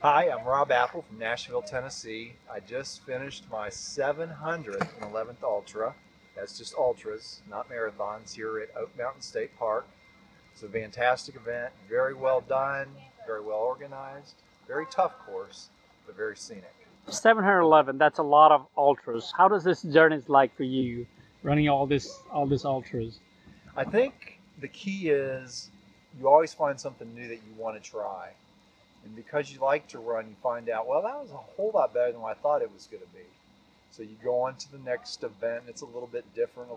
Hi, I'm Rob Apple from Nashville, Tennessee. I just finished my 711th Ultra. That's just ultras, not marathons, here at Oak Mountain State Park. It's a fantastic event, very well done, very well organized, very tough course, but very scenic. 711, that's a lot of ultras. How does this journey like for you, running all this ultras? I think the key is you always find something new that you want to try. And because you like to run, you find out, well, that was a whole lot better than what I thought it was going to be. So you go on to the next event. It's a little bit different.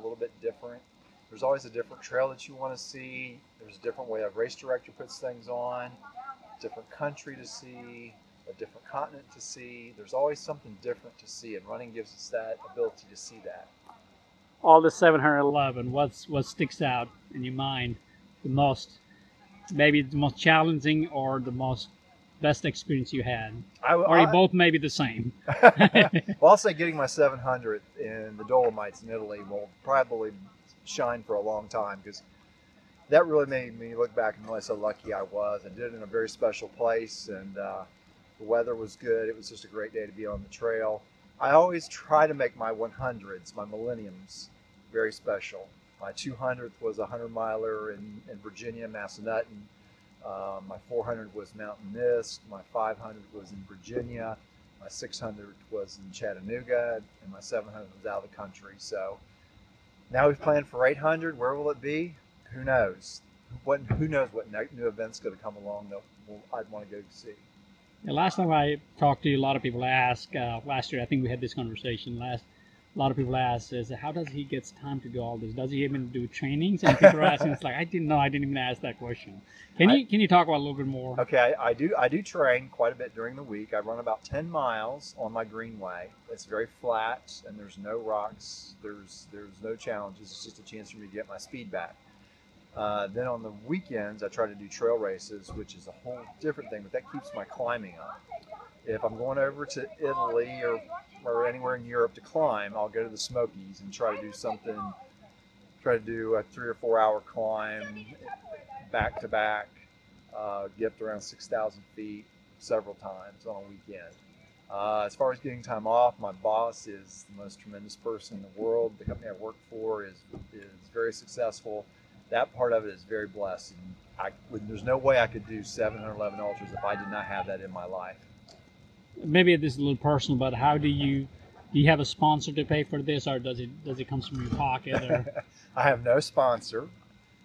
There's always a different trail that you want to see. There's a different way a race director puts things on, different country to see, a different continent to see. There's always something different to see, and running gives us that ability to see that. All the 711, what sticks out in your mind the most? Maybe the most challenging or the most best experience you had, or both may be the same. Well, I'll say getting my 700 in the Dolomites in Italy will probably shine for a long time, because that really made me look back and realize how lucky I was. I did it in a very special place, and the weather was good. It was just a great day to be on the trail. I always try to make my 100s, my millenniums, very special. My 200th was a 100-miler in Virginia, Massanutten. My 400 was Mountain Mist. My 500 was in Virginia. My 600 was in Chattanooga, and my 700 was out of the country. So now we've planned for 800. Where will it be? Who knows? Who knows what new event's going to come along that I'd want to go see. The last time I talked to you, a lot of people asked, last year, I think we had this conversation a lot of people ask is, how does he get time to do all this? Does he even do trainings? And people are asking, it's like, I didn't even ask that question. Can you talk about a little bit more? Okay, I do train quite a bit during the week. I run about 10 miles on my greenway. It's very flat, and there's no rocks. There's no challenges. It's just a chance for me to get my speed back. Then on the weekends, I try to do trail races, which is a whole different thing, but that keeps my climbing up. If I'm going over to Italy or anywhere in Europe to climb, I'll go to the Smokies and try to do a 3 or 4 hour climb back to back, get up to around 6,000 feet several times on a weekend. As far as getting time off, my boss is the most tremendous person in the world. The company I work for is very successful. That part of it is very blessed. There's no way I could do 711 ultras if I did not have that in my life. Maybe this is a little personal, but how do you have a sponsor to pay for this, or does it come from your pocket? Or? I have no sponsor,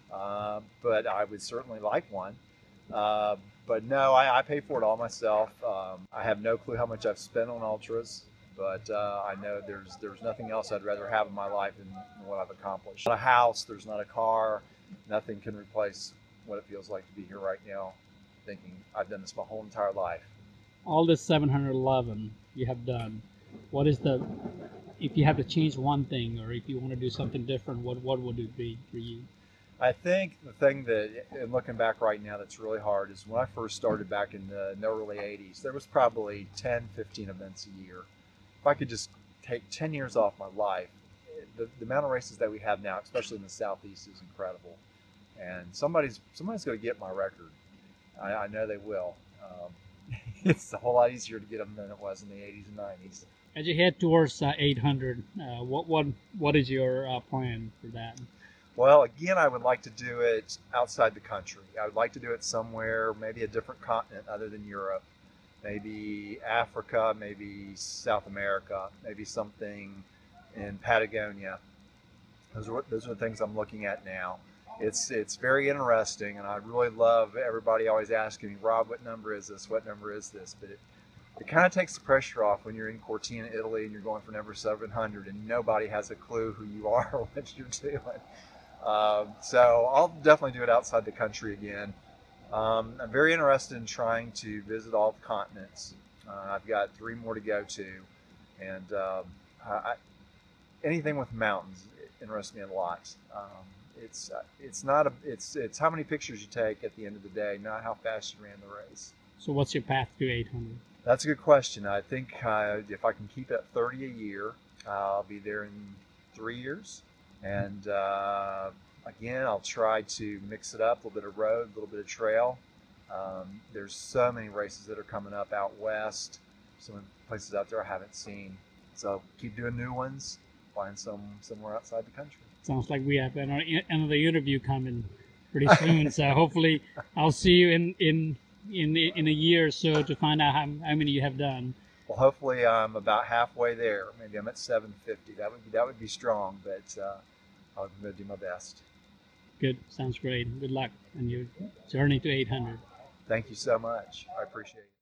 but I would certainly like one. But no, I pay for it all myself. I have no clue how much I've spent on ultras, but I know there's nothing else I'd rather have in my life than what I've accomplished. Not a house, there's not a car, nothing can replace what it feels like to be here right now, thinking I've done this my whole entire life. All this 711 you have done, what is the, if you have to change one thing or if you want to do something different, what would it be for you? I think the thing that, and looking back right now, that's really hard is when I first started back in the early 80s, there was probably 10, 15 events a year. If I could just take 10 years off my life, the amount of races that we have now, especially in the Southeast, is incredible. And somebody's going to get my record. I know they will. It's a whole lot easier to get them than it was in the 80s and 90s. As you head towards 800, what is your plan for that? Well, again, I would like to do it outside the country. I would like to do it somewhere, maybe a different continent other than Europe, maybe Africa, maybe South America, maybe something in Patagonia. Those are the things I'm looking at now. It's very interesting, and I really love everybody always asking me, Rob, what number is this? What number is this? But it kind of takes the pressure off when you're in Cortina, Italy, and you're going for number 700, and nobody has a clue who you are or what you're doing. So I'll definitely do it outside the country again. I'm very interested in trying to visit all the continents. I've got 3 more to go to, and anything with mountains interests me a lot. It's how many pictures you take at the end of the day, not how fast you ran the race. So what's your path to 800? That's a good question. I think if I can keep it at 30 a year, I'll be there in 3 years. And again, I'll try to mix it up, a little bit of road, a little bit of trail. There's so many races that are coming up out west. Some places out there I haven't seen. So keep doing new ones. Find some somewhere outside the country. Sounds like we have another interview coming pretty soon. So hopefully I'll see you in a year or so to find out how many you have done. Well, hopefully I'm about halfway there. Maybe I'm at 750. That would be strong, but I'm going to do my best. Good. Sounds great. Good luck on your journey to 800. Thank you so much. I appreciate it.